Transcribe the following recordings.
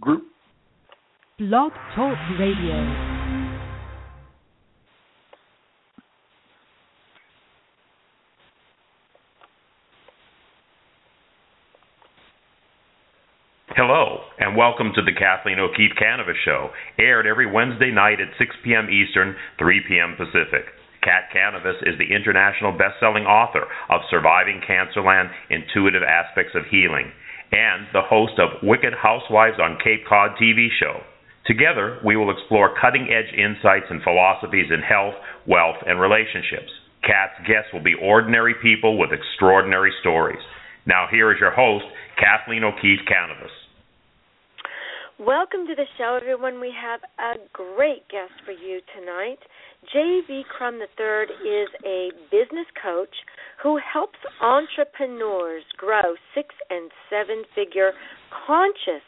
group. Blog Talk Radio. Hello, and welcome to the Kathleen O'Keefe-Kanavos Show, aired every Wednesday night at 6 p.m. Eastern, 3 p.m. Pacific. Kat Kanavos is the international best-selling author of Surviving Cancerland, Intuitive Aspects of Healing, and the host of Wicked Housewives on Cape Cod TV show. Together, we will explore cutting-edge insights and philosophies in health, wealth, and relationships. Kat's guests will be ordinary people with extraordinary stories. Now here is your host, Kathleen O'Keefe-Kanavos. Welcome to the show, everyone. We have a great guest for you tonight. J V Crum III is a business coach who helps entrepreneurs grow 6- and 7-figure conscious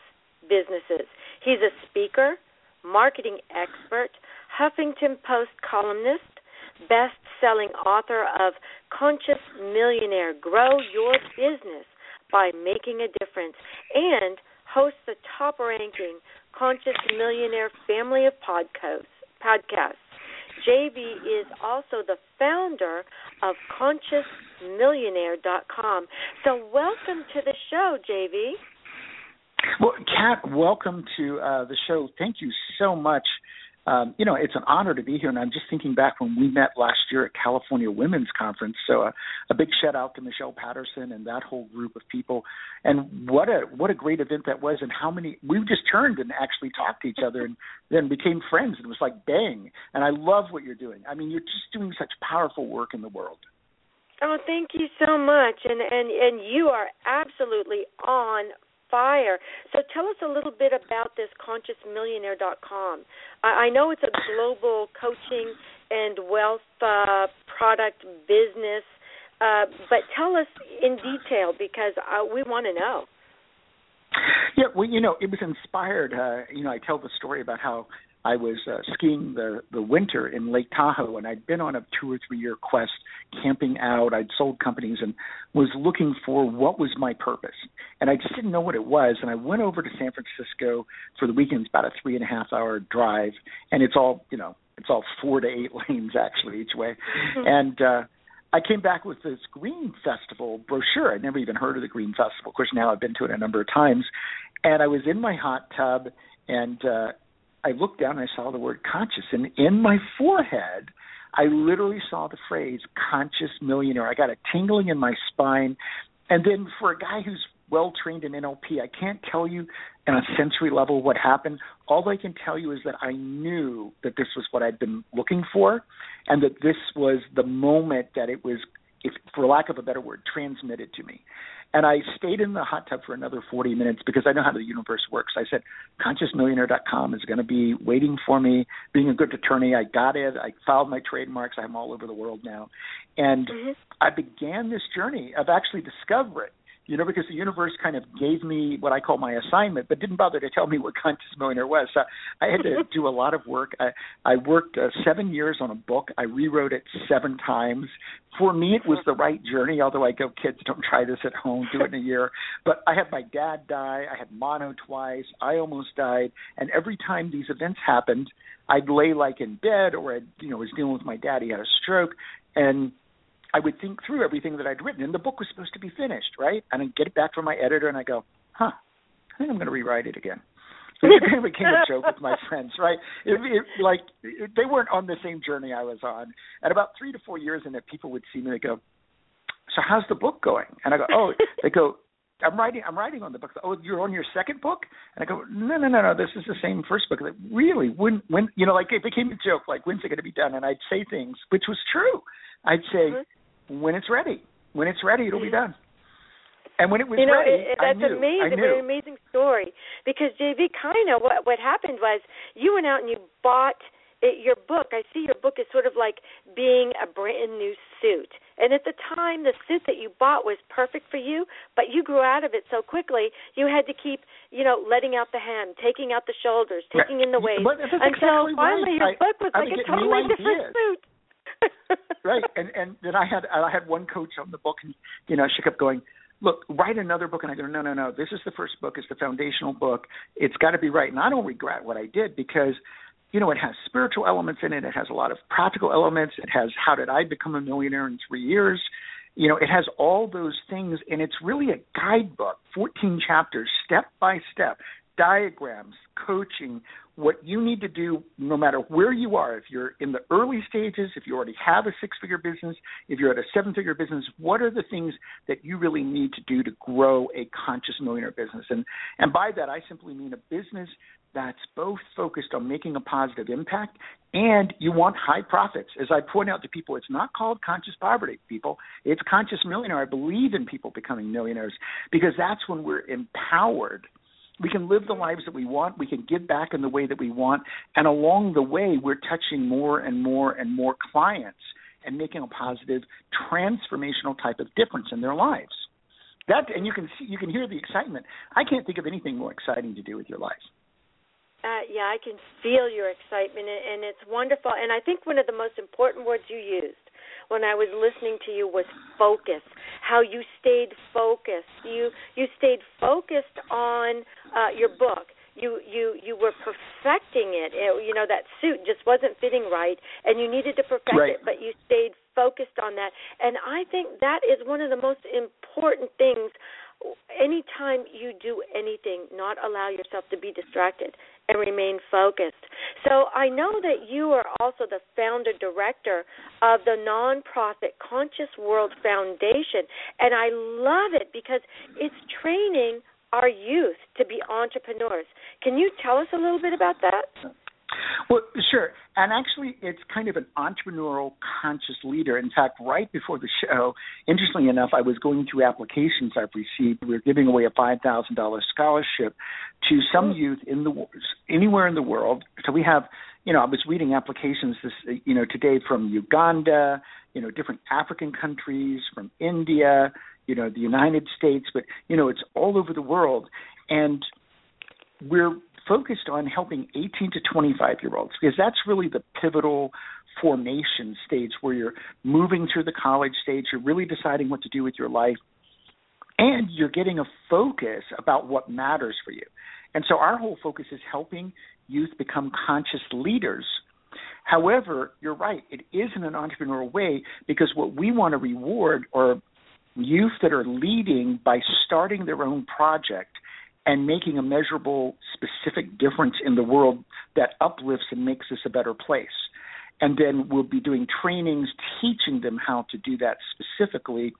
businesses. He's a speaker, marketing expert, Huffington Post columnist, best-selling author of Conscious Millionaire, Grow Your Business by Making a Difference, and hosts the top-ranking Conscious Millionaire family of podcasts. JV is also the founder of ConsciousMillionaire.com. So welcome to the show, JV. Well, Kat, welcome to the show. Thank you so much. It's an honor to be here, and I'm just thinking back when we met last year at California Women's Conference, so a big shout-out to Michelle Patterson and that whole group of people. And what a great event that was, and how many – we just turned and actually talked to each other and then became friends, and it was like, bang. And I love what you're doing. I mean, you're just doing such powerful work in the world. Oh, thank you so much, and you are absolutely on fire. So tell us a little bit about this ConsciousMillionaire.com. I know it's a global coaching and wealth product business, but tell us in detail because we want to know. Yeah, well, it was inspired. I tell the story about how I was skiing the winter in Lake Tahoe, and I'd been on a 2- or 3-year quest, camping out. I'd sold companies and was looking for what was my purpose. And I just didn't know what it was, and I went over to San Francisco for the weekend. It's about a 3.5-hour drive, and it's all 4 to 8 lanes actually each way. Mm-hmm. And I came back with this Green Festival brochure. I'd never even heard of the Green Festival. Of course, now I've been to it a number of times. And I was in my hot tub, and I looked down and I saw the word conscious. And in my forehead, I literally saw the phrase conscious millionaire. I got a tingling in my spine. And then for a guy who's well-trained in NLP, I can't tell you on a sensory level what happened. All I can tell you is that I knew that this was what I'd been looking for and that this was the moment that it was, if, for lack of a better word, transmitted to me. And I stayed in the hot tub for another 40 minutes because I know how the universe works. I said, ConsciousMillionaire.com is going to be waiting for me, being a good attorney. I got it. I filed my trademarks. I'm all over the world now. And mm-hmm. I began this journey of actually discovering, because the universe kind of gave me what I call my assignment, but didn't bother to tell me what Conscious Millionaire was. So I had to do a lot of work. I worked 7 years on a book. I rewrote it 7 times. For me, it was the right journey, although I go, kids, don't try this at home, do it in a year. But I had my dad die. I had mono twice. I almost died. And every time these events happened, I'd lay like in bed or I'd, was dealing with my dad. He had a stroke. And I would think through everything that I'd written, and the book was supposed to be finished, right? And I'd get it back from my editor, and I go, I think I'm going to rewrite it again. So it kind of became a joke with my friends, right? They weren't on the same journey I was on. At about 3 to 4 years in it, people would see me, they go, so how's the book going? And I go, oh, they go, I'm writing on the book. Oh, you're on your second book? And I go, no. This is the same first book. Like, really? When? It became a joke. Like, when's it going to be done? And I'd say things, which was true. I'd say, mm-hmm. When it's ready. When it's ready, it'll be done. And when it was ready, that's amazing. It's an amazing story. Because JV, kind of what happened was you went out and you bought your book. I see your book is sort of like being a brand new suit. And at the time, the suit that you bought was perfect for you, but you grew out of it so quickly, you had to keep, letting out the hand, taking out the shoulders, taking in the waist. Until finally your book was like a totally different suit. Right, and then I had one coach on the book, and she kept going, look, write another book. And I go, no, this is the first book. It's the foundational book. It's got to be right. And I don't regret what I did because, you know, it has spiritual elements in it. It has a lot of practical elements. It has how did I become a millionaire in 3 years? You know, it has all those things. And it's really a guidebook, 14 chapters, step by step, diagrams, coaching, what you need to do no matter where you are. If you're in the early stages, if you already have a six-figure business, if you're at a seven-figure business, what are the things that you really need to do to grow a conscious millionaire business? And by that, I simply mean a business that's both focused on making a positive impact and you want high profits. As I point out to people, it's not called conscious poverty, people. It's conscious millionaire. I believe in people becoming millionaires because that's when we're empowered. We can live the lives that we want. We can give back in the way that we want. And along the way, we're touching more and more and more clients and making a positive transformational type of difference in their lives. That, and you can see, you can hear the excitement. I can't think of anything more exciting to do with your life. Yeah, I can feel your excitement, and it's wonderful. And I think one of the most important words you used when I was listening to you was focus, how you stayed focused. You stayed focused on your book. You were perfecting it. You know, that suit just wasn't fitting right, and you needed to perfect it, but you stayed focused on that. And I think that is one of the most important things. Anytime you do anything, not allow yourself to be distracted and remain focused. So I know that you are also the founder director of the nonprofit Conscious World Foundation, and I love it because it's training our youth to be entrepreneurs. Can you tell us a little bit about that? Well, sure. And actually, it's kind of an entrepreneurial conscious leader. In fact, right before the show, interestingly enough, I was going through applications I've received. We're giving away a $5,000 scholarship to some youth in the anywhere in the world. So we have, you know, I was reading applications this, you know, today from Uganda, you know, different African countries, from India, you know, the United States. But, you know, it's all over the world. And we're focused on helping 18 to 25-year-olds because that's really the pivotal formation stage where you're moving through the college stage, you're really deciding what to do with your life, and you're getting a focus about what matters for you. And so our whole focus is helping youth become conscious leaders. However, you're right, it is in an entrepreneurial way because what we want to reward are youth that are leading by starting their own project and making a measurable, specific difference in the world that uplifts and makes us a better place. And then we'll be doing trainings, teaching them how to do that specifically,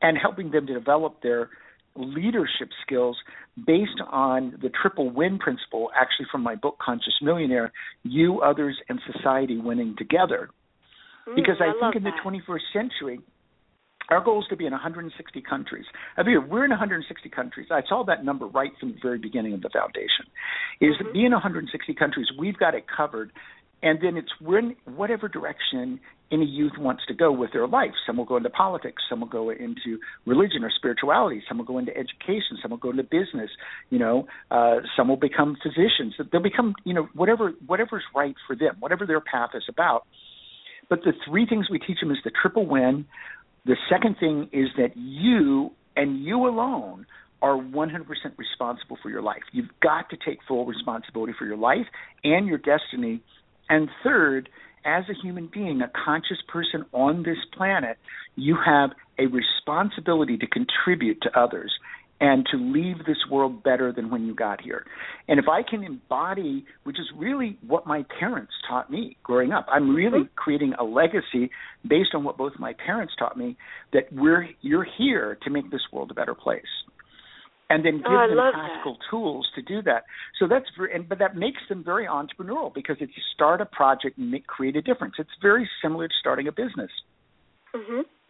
and helping them to develop their leadership skills based on the triple win principle, actually from my book, Conscious Millionaire, you, others, and society winning together. Because I think in the 21st century, our goal is to be in 160 countries. I mean, we're in 160 countries. I saw that number right from the very beginning of the foundation, is to be in 160 countries. We've got it covered. And then it's we're in whatever direction any youth wants to go with their life. Some will go into politics. Some will go into religion or spirituality. Some will go into education. Some will go into business. You know, some will become physicians. They'll become, you know, whatever's right for them, whatever their path is about. But the three things we teach them is the triple win. The second thing is that you and you alone are 100% responsible for your life. You've got to take full responsibility for your life and your destiny. And third, as a human being, a conscious person on this planet, you have a responsibility to contribute to others and to leave this world better than when you got here. And if I can embody, which is really what my parents taught me growing up, I'm really creating a legacy based on what both my parents taught me, that you're here to make this world a better place. And then give them practical tools to do that. So that's but that makes them very entrepreneurial because if you start a project and create a difference, it's very similar to starting a business.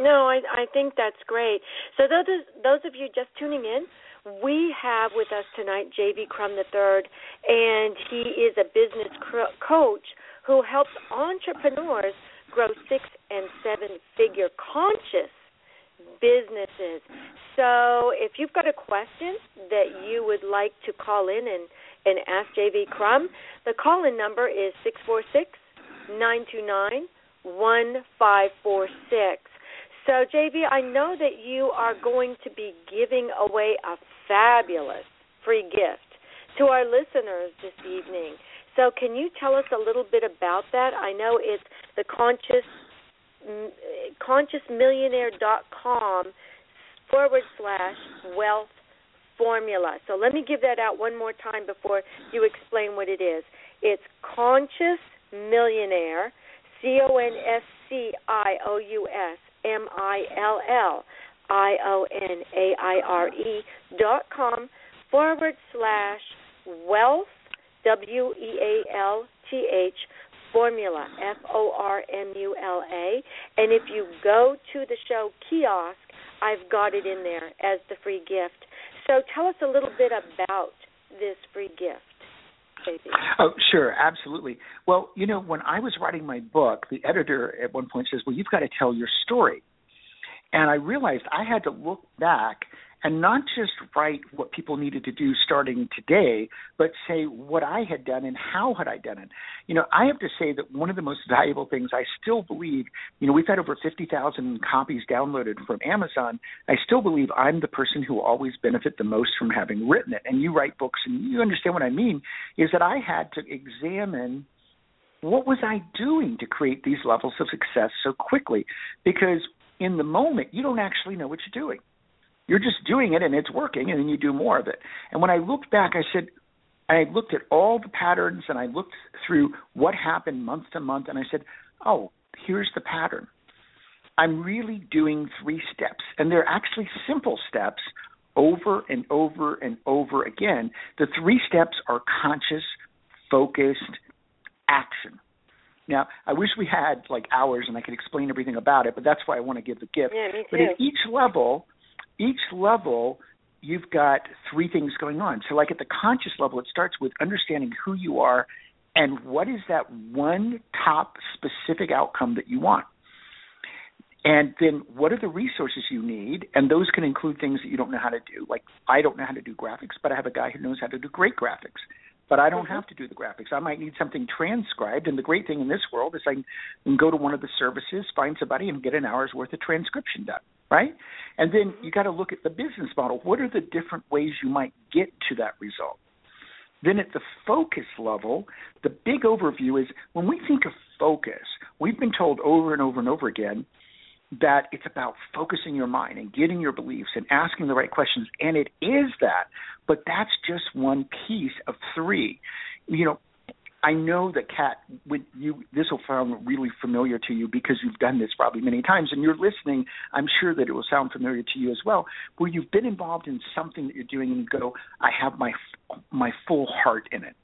No, I think that's great. So those of you just tuning in, we have with us tonight J V Crum III, and he is a business coach who helps entrepreneurs grow 6- and 7-figure conscious businesses. So if you've got a question that you would like to call in and ask J V Crum, the call-in number is 646-929-1546. So, JV, I know that you are going to be giving away a fabulous free gift to our listeners this evening. So can you tell us a little bit about that? I know it's the ConsciousMillionaire.com/wealth formula. So let me give that out one more time before you explain what it is. It's Conscious Millionaire, ConsciousMillionaire.com/wealth formula. And if you go to the show kiosk, I've got it in there as the free gift. So tell us a little bit about this free gift. Oh, sure. Absolutely. Well, you know, when I was writing my book, the editor at one point says, well, you've got to tell your story. And I realized I had to look back and not just write what people needed to do starting today, but say what I had done and how had I done it. You know, I have to say that one of the most valuable things I still believe, you know, we've had over 50,000 copies downloaded from Amazon. I still believe I'm the person who will always benefit the most from having written it. And you write books and you understand what I mean, is that I had to examine what was I doing to create these levels of success so quickly, because in the moment, you don't actually know what you're doing. You're just doing it, and it's working, and then you do more of it. And when I looked back, I said, I looked at all the patterns, and I looked through what happened month to month, and I said, oh, here's the pattern. I'm really doing three steps, and they're actually simple steps over and over and over again. The three steps are conscious, focused action. Now, I wish we had, like, hours, and I could explain everything about it, but that's why I want to give the gift. Yeah, me too. But at each level, you've got three things going on. So like at the conscious level, it starts with understanding who you are and what is that one top specific outcome that you want. And then what are the resources you need? And those can include things that you don't know how to do. Like I don't know how to do graphics, but I have a guy who knows how to do great graphics. But I don't have to do the graphics. I might need something transcribed. And the great thing in this world is I can go to one of the services, find somebody, and get an hour's worth of transcription done. Right? And then you got to look at the business model. What are the different ways you might get to that result? Then at the focus level, the big overview is when we think of focus, we've been told over and over and over again that it's about focusing your mind and getting your beliefs and asking the right questions. And it is that, but that's just one piece of three. You know, I know that, Kat, this will sound really familiar to you because you've done this probably many times, and you're listening. I'm sure that it will sound familiar to you as well, where you've been involved in something that you're doing and you go, I have my full heart in it.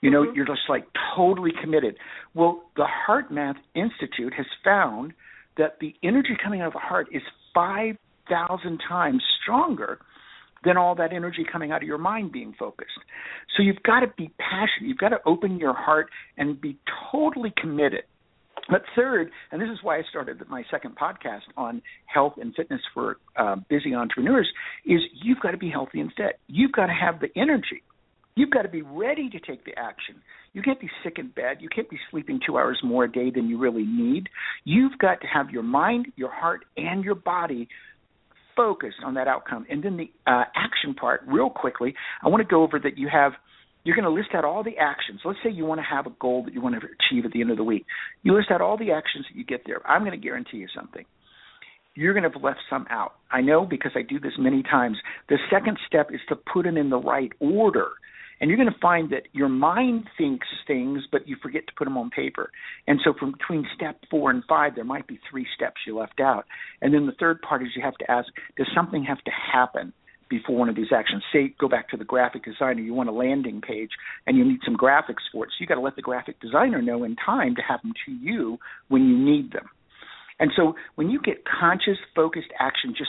You know, you're just like totally committed. Well, the HeartMath Institute has found that the energy coming out of the heart is 5,000 times stronger than all that energy coming out of your mind being focused. So you've got to be passionate. You've got to open your heart and be totally committed. But third, and this is why I started my second podcast on health and fitness for busy entrepreneurs, is you've got to be healthy instead. You've got to have the energy. You've got to be ready to take the action. You can't be sick in bed. You can't be sleeping 2 hours more a day than you really need. You've got to have your mind, your heart, and your body focused on that outcome. And then the action part, real quickly, I want to go over that you're going to list out all the actions. Let's say you want to have a goal that you want to achieve at the end of the week. You list out all the actions that you get there. I'm going to guarantee you something. You're going to have left some out. I know because I do this many times. The second step is to put them in the right order. And you're going to find that your mind thinks things, but you forget to put them on paper. And so from between step 4 and 5, there might be 3 steps you left out. And then the third part is you have to ask, does something have to happen before one of these actions? Say, go back to the graphic designer. You want a landing page, and you need some graphics for it. So you've got to let the graphic designer know in time to have them to you when you need them. And so when you get conscious, focused action, just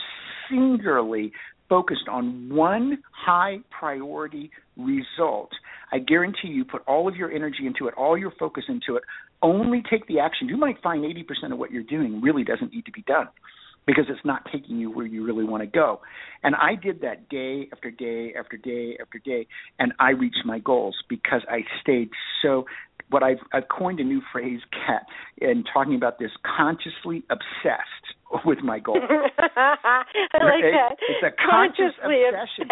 singularly focused on one high priority result, I guarantee you put all of your energy into it, all your focus into it, only take the action. You might find 80% of what you're doing really doesn't need to be done because it's not taking you where you really want to go. And I did that day after day after day after day, and I reached my goals because I stayed so what I've coined a new phrase, Kat, in talking about this, consciously obsessed with my goal. I like that. It's a conscious obsession.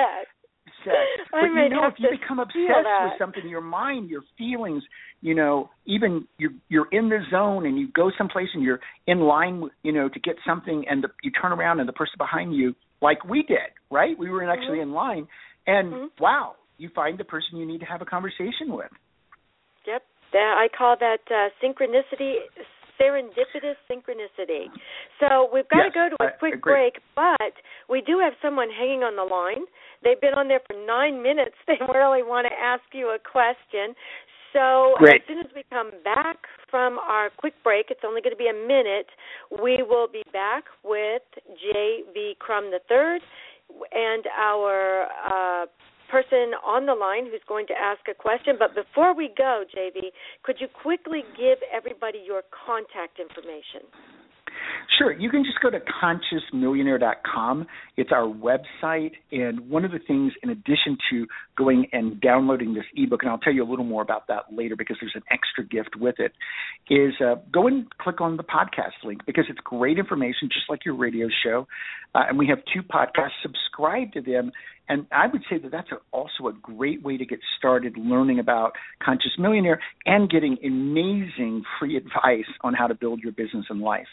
But you know, if you become obsessed with something, your mind, your feelings, you know, even you're in the zone and you go someplace and you're in line, you know, to get something, and you turn around and the person behind you, like we did, right? We were actually in line, and wow, you find the person you need to have a conversation with. Yep, I call that serendipitous synchronicity. So we've got to go to a quick break, but we do have someone hanging on the line. They've been on there for 9 minutes. They really want to ask you a question. So as soon as we come back from our quick break, it's only going to be a minute, we will be back with J V Crum III and our person on the line who's going to ask a question. But before we go, JV, could you quickly give everybody your contact information? Sure. You can just go to ConsciousMillionaire.com. It's our website, and one of the things, in addition to going and downloading this ebook, and I'll tell you a little more about that later because there's an extra gift with it, is go and click on the podcast link because it's great information, just like your radio show. And we have 2 podcasts. Subscribe to them. And I would say that that's also a great way to get started learning about Conscious Millionaire and getting amazing free advice on how to build your business and life.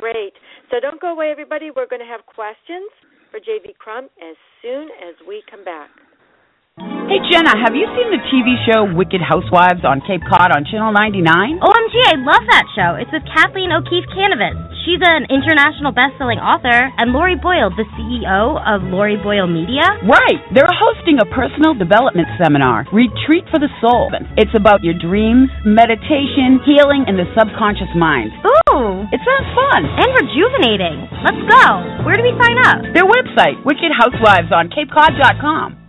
Great. So don't go away, everybody. We're going to have questions for J V Crum as soon as we come back. Hey, Jenna, have you seen the TV show Wicked Housewives on Cape Cod on Channel 99? OMG, I love that show. It's with Kathleen O'Keefe-Kanavos. She's an international best-selling author, and Laurie Boyle, the CEO of Laurie Boyle Media. Right. They're hosting a personal development seminar, Retreat for the Soul. It's about your dreams, meditation, healing, and the subconscious mind. Ooh. It sounds fun. And rejuvenating. Let's go. Where do we sign up? Their website, wickedhousewivesonCapeCod.com.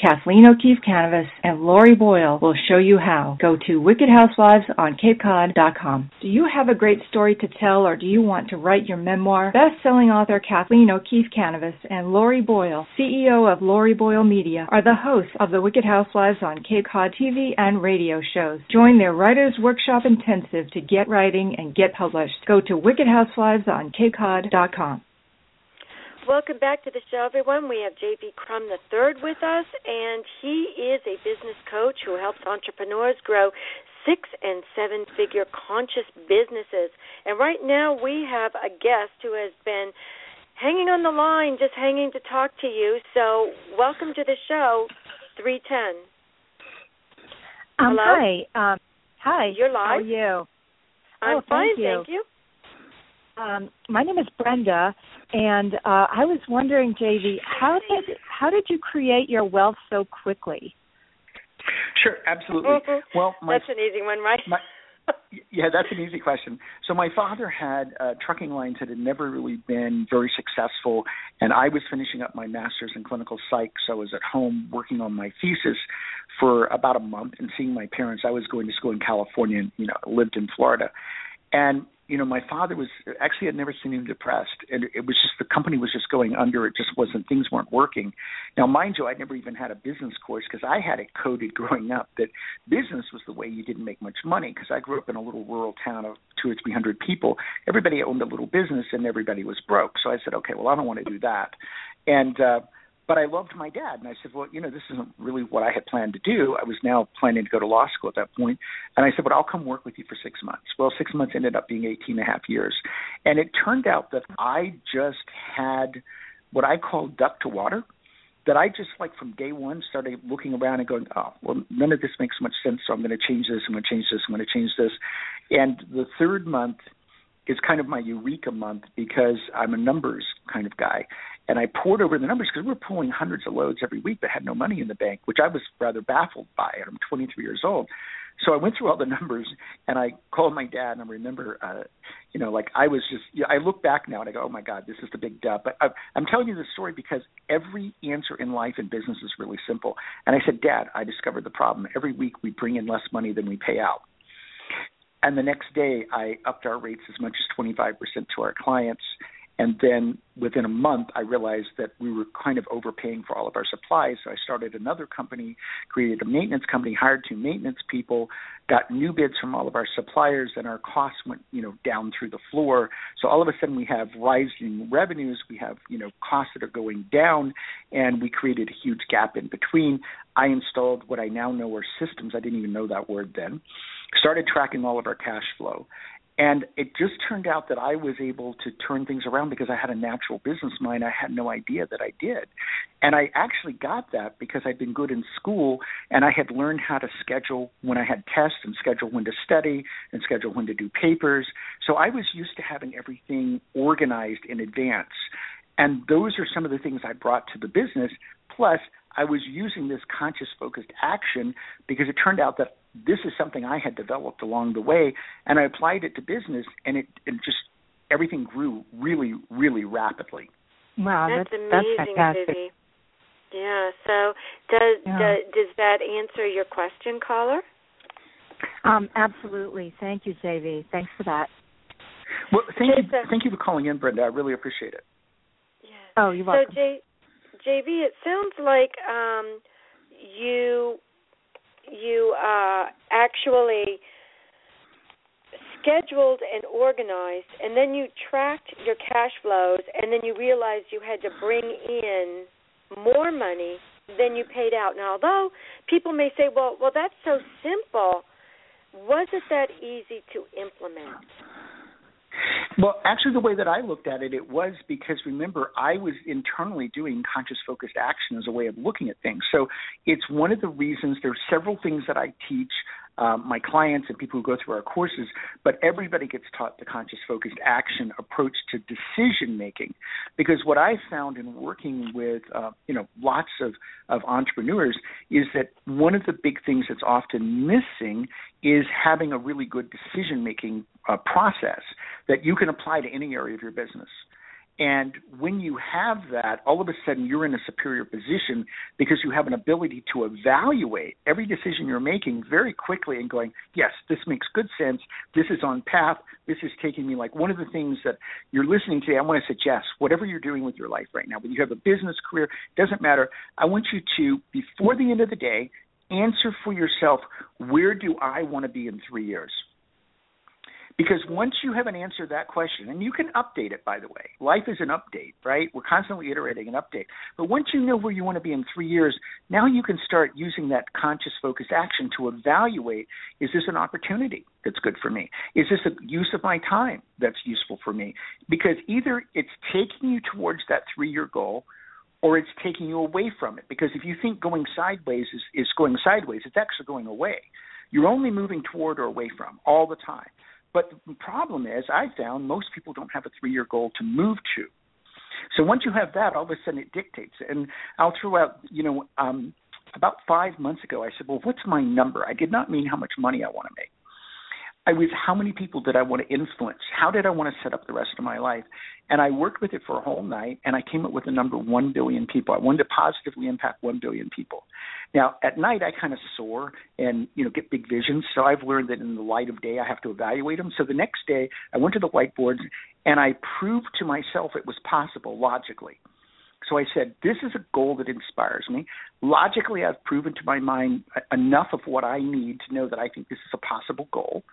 Kathleen O'Keefe-Kanavos and Laurie Boyle will show you how. Go to wickedhousewivesonCapeCod.com. Do you have a great story to tell, or do you want to write your memoir? Best-selling author Kathleen O'Keefe-Kanavos and Laurie Boyle, CEO of Laurie Boyle Media, are the hosts of the Wicked Housewives on Cape Cod TV and radio shows. Join their Writers Workshop Intensive to get writing and get published. Go to wickedhousewivesonCapeCod.com. Welcome back to the show, everyone. We have J V Crum III with us, and he is a business coach who helps entrepreneurs grow 6- and 7-figure conscious businesses. And right now we have a guest who has been hanging on the line, just hanging to talk to you. So welcome to the show, 310. Hello? Hi. Hi. You're live. How are you? I'm fine, thank you. My name is Brenda, and I was wondering, JV, how did you create your wealth so quickly? Sure, absolutely. Well, that's an easy one, right? Yeah, that's an easy question. So my father had trucking lines that had never really been very successful, and I was finishing up my master's in clinical psych, so I was at home working on my thesis for about a month and seeing my parents. I was going to school in California and, you know, lived in Florida. And you know, my father was actually, I'd never seen him depressed. And it was just, the company was just going under. It just wasn't, things weren't working. Now, mind you, I'd never even had a business course because I had it coded growing up that business was the way you didn't make much money, because I grew up in a little rural town of 200 or 300 people. Everybody owned a little business and everybody was broke. So I said, okay, well, I don't want to do that. And, but I loved my dad, and I said, well, you know, this isn't really what I had planned to do. I was now planning to go to law school at that point. And I said, but I'll come work with you for 6 months. Well, 6 months ended up being 18 and a half years. And it turned out that I just had what I call duck to water, that I just, like, from day one started looking around and going, oh, well, none of this makes much sense, so I'm going to change this, I'm going to change this, I'm going to change this. And the third month is kind of my eureka month because I'm a numbers kind of guy. And I poured over the numbers because we were pulling hundreds of loads every week that had no money in the bank, which I was rather baffled by. I'm 23 years old. So I went through all the numbers, and I called my dad, and I remember, I was just, I look back now and I go, oh, my God, this is the big duh. But I'm telling you this story because every answer in life and business is really simple. And I said, Dad, I discovered the problem. Every week we bring in less money than we pay out. And the next day I upped our rates as much as 25% to our clients. And then within a month, I realized that we were kind of overpaying for all of our supplies. So I started another company, created a maintenance company, hired two maintenance people, got new bids from all of our suppliers, and our costs went, down through the floor. So all of a sudden we have rising revenues. We have, costs that are going down, and we created a huge gap in between. I installed what I now know are systems. I didn't even know that word then. Started tracking all of our cash flow. And it just turned out that I was able to turn things around because I had a natural business mind. I had no idea that I did. And I actually got that because I'd been good in school, and I had learned how to schedule when I had tests and schedule when to study and schedule when to do papers. So I was used to having everything organized in advance. And those are some of the things I brought to the business. Plus, I was using this conscious focused action because it turned out that this is something I had developed along the way, and I applied it to business, and it just everything grew really, really rapidly. Wow, that's amazing, fantastic. Vivi. Yeah. So, does that answer your question, caller? Absolutely. Thank you, JV. Thanks for that. Well, thank you for calling in, Brenda. I really appreciate it. Yeah. Oh, you're welcome. So, JV, it sounds like you actually scheduled and organized, and then you tracked your cash flows, and then you realized you had to bring in more money than you paid out. Now, although people may say, well, that's so simple, was it that easy to implement? Well, actually, the way that I looked at it, it was because, remember, I was internally doing conscious focused action as a way of looking at things. So it's one of the reasons there are several things that I teach my clients and people who go through our courses, but everybody gets taught the conscious focused action approach to decision making. Because what I found in working with lots of entrepreneurs is that one of the big things that's often missing is having a really good decision making process that you can apply to any area of your business. And when you have that, all of a sudden you're in a superior position because you have an ability to evaluate every decision you're making very quickly and going, yes, this makes good sense. This is on path. This is taking me like one of the things that you're listening to. I want to suggest whatever you're doing with your life right now, whether you have a business career, doesn't matter. I want you to, before the end of the day, answer for yourself, where do I want to be in 3 years? Because once you haven't answered that question, and you can update it, by the way. Life is an update, right? We're constantly iterating an update. But once you know where you want to be in 3 years, now you can start using that conscious focused action to evaluate, is this an opportunity that's good for me? Is this a use of my time that's useful for me? Because either it's taking you towards that 3-year goal, or it's taking you away from it. Because if you think going sideways is going sideways, it's actually going away. You're only moving toward or away from all the time. But the problem is, I found most people don't have a 3-year goal to move to. So once you have that, all of a sudden it dictates it. And I'll throw out, about 5 months ago, I said, well, what's my number? I did not mean how much money I want to make. I was how many people did I want to influence? How did I want to set up the rest of my life? And I worked with it for a whole night, and I came up with the number 1 billion people. I wanted to positively impact 1 billion people. Now, at night, I kind of soar and, get big visions. So I've learned that in the light of day, I have to evaluate them. So the next day, I went to the whiteboard, and I proved to myself it was possible logically. So I said, this is a goal that inspires me. Logically, I've proven to my mind enough of what I need to know that I think this is a possible goal.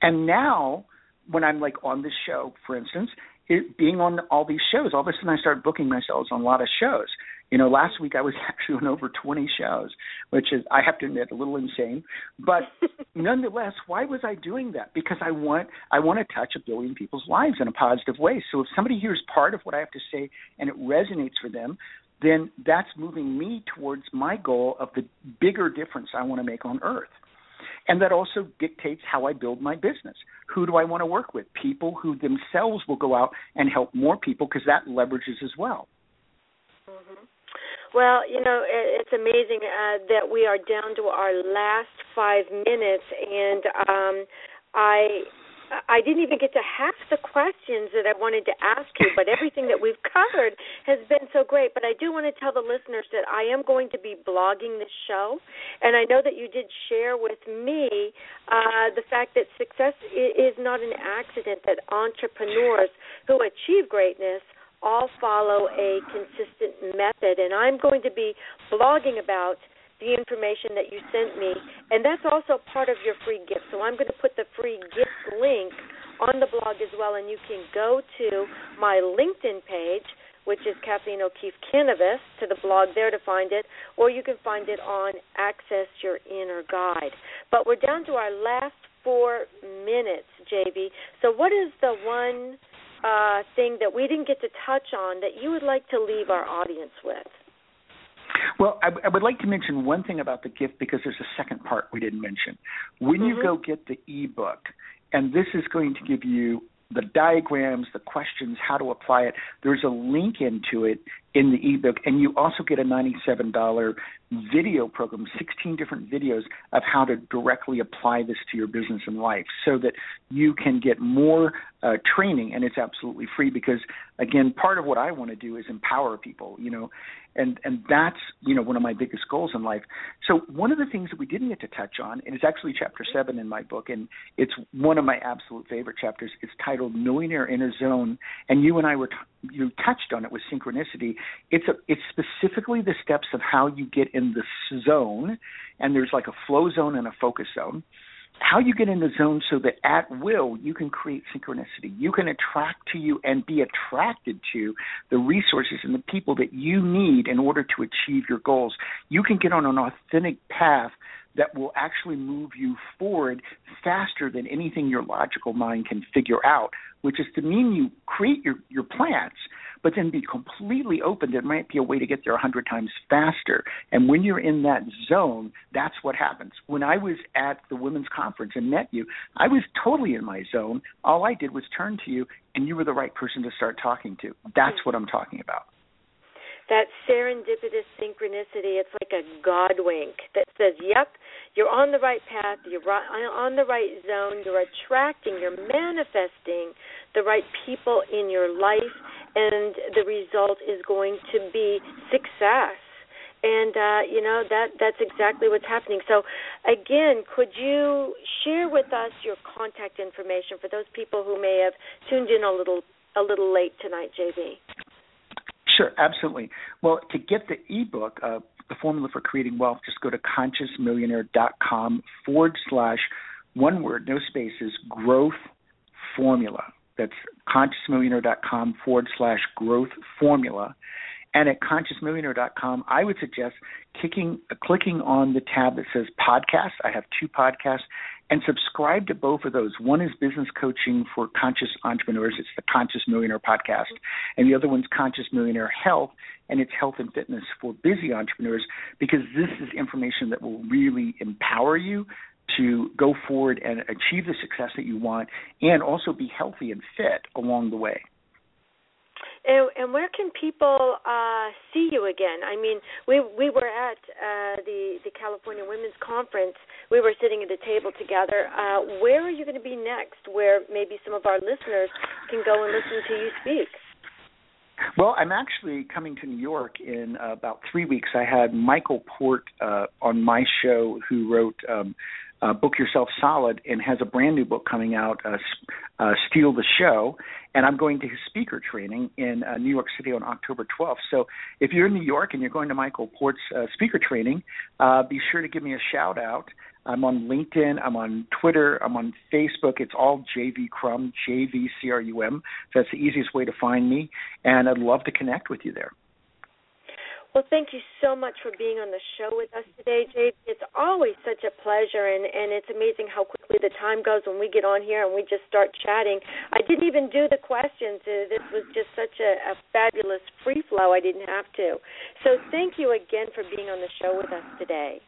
And now when I'm like on this show, for instance, being on all these shows, all of a sudden I start booking myself on a lot of shows. Last week I was actually on over 20 shows, which is, I have to admit, a little insane. But nonetheless, why was I doing that? Because I want to touch 1 billion people's lives in a positive way. So if somebody hears part of what I have to say and it resonates for them, then that's moving me towards my goal of the bigger difference I want to make on Earth. And that also dictates how I build my business. Who do I want to work with? People who themselves will go out and help more people, because that leverages as well. Mm-hmm. Well, it's amazing that we are down to our last 5 minutes, and I didn't even get to half the questions that I wanted to ask you, but everything that we've covered has been so great. But I do want to tell the listeners that I am going to be blogging this show, and I know that you did share with me the fact that success is not an accident, that entrepreneurs who achieve greatness all follow a consistent method. And I'm going to be blogging about the information that you sent me, and that's also part of your free gift. So I'm going to put the free gift link on the blog as well, and you can go to my LinkedIn page, which is Kathleen O'Keefe-Kanavos, to the blog there to find it, or you can find it on Access Your Inner Guide. But we're down to our last 4 minutes, JV. So what is the one thing that we didn't get to touch on that you would like to leave our audience with? Well, I would like to mention one thing about the gift, because there's a second part we didn't mention. When you go get the ebook, and this is going to give you the diagrams, the questions, how to apply it, there's a link into it in the ebook, and you also get a $97 video program, 16 different videos of how to directly apply this to your business and life, so that you can get more training, and it's absolutely free, because again, part of what I want to do is empower people, you know, and that's, you know, one of my biggest goals in life. So one of the things that we didn't get to touch on, and it's actually chapter 7 in my book, and it's one of my absolute favorite chapters. It's titled Millionaire Inner Zone, and you and I were you touched on it with synchronicity. It's specifically the steps of how you get in the zone, and there's like a flow zone and a focus zone. How you get in the zone so that at will you can create synchronicity. You can attract to you and be attracted to the resources and the people that you need in order to achieve your goals. You can get on an authentic path that will actually move you forward faster than anything your logical mind can figure out, which is to mean you create your plans, but then be completely open. There might be a way to get there 100 times faster. And when you're in that zone, that's what happens. When I was at the women's conference and met you, I was totally in my zone. All I did was turn to you, and you were the right person to start talking to. That's what I'm talking about. That serendipitous synchronicity, it's like a God wink that says, yep, you're on the right path, you're on the right zone, you're attracting, you're manifesting the right people in your life, and the result is going to be success. And, you know, that's exactly what's happening. So, again, could you share with us your contact information for those people who may have tuned in a little late tonight, JV? Sure, absolutely. Well, to get the ebook, The Formula for Creating Wealth, just go to ConsciousMillionaire.com / one word, no spaces, growth formula. That's ConsciousMillionaire.com / growth formula. And at ConsciousMillionaire.com, I would suggest clicking on the tab that says podcast. I have 2 podcasts. And subscribe to both of those. One is Business Coaching for Conscious Entrepreneurs. It's the Conscious Millionaire Podcast. And the other one's Conscious Millionaire Health, and it's Health and Fitness for Busy Entrepreneurs, because this is information that will really empower you to go forward and achieve the success that you want, and also be healthy and fit along the way. And where can people see you again? I mean, we were at the California Women's Conference. We were sitting at a table together. Where are you going to be next, where maybe some of our listeners can go and listen to you speak? Well, I'm actually coming to New York in about 3 weeks. I had Michael Port on my show, who wrote Book Yourself Solid, and has a brand new book coming out, Steal the Show, and I'm going to his speaker training in New York City on October 12th. So if you're in New York and you're going to Michael Port's speaker training, be sure to give me a shout-out. I'm on LinkedIn, I'm on Twitter, I'm on Facebook. It's all J V Crum, JVCRUM. So that's the easiest way to find me, and I'd love to connect with you there. Well, thank you so much for being on the show with us today, JV. It's always such a pleasure, and it's amazing how quickly the time goes when we get on here and we just start chatting. I didn't even do the questions. This was just such a fabulous free flow. I didn't have to. So thank you again for being on the show with us today.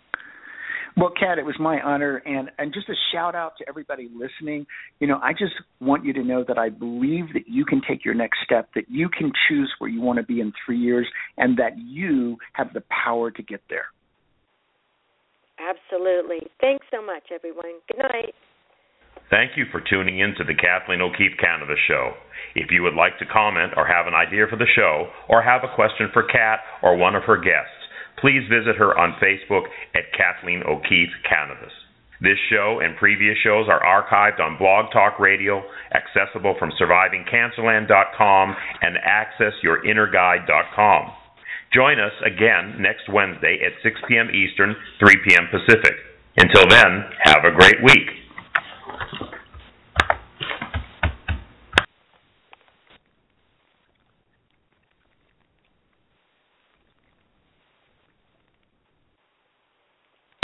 Well, Kat, it was my honor, and just a shout-out to everybody listening. You know, I just want you to know that I believe that you can take your next step, that you can choose where you want to be in 3 years, and that you have the power to get there. Absolutely. Thanks so much, everyone. Good night. Thank you for tuning in to the Kathleen O'Keefe-Kanavos Show. If you would like to comment or have an idea for the show or have a question for Kat or one of her guests, please visit her on Facebook at Kathleen O'Keefe-Kanavos. This show and previous shows are archived on Blog Talk Radio, accessible from SurvivingCancerland.com and AccessYourInnerGuide.com. Join us again next Wednesday at 6 p.m. Eastern, 3 p.m. Pacific. Until then, have a great week.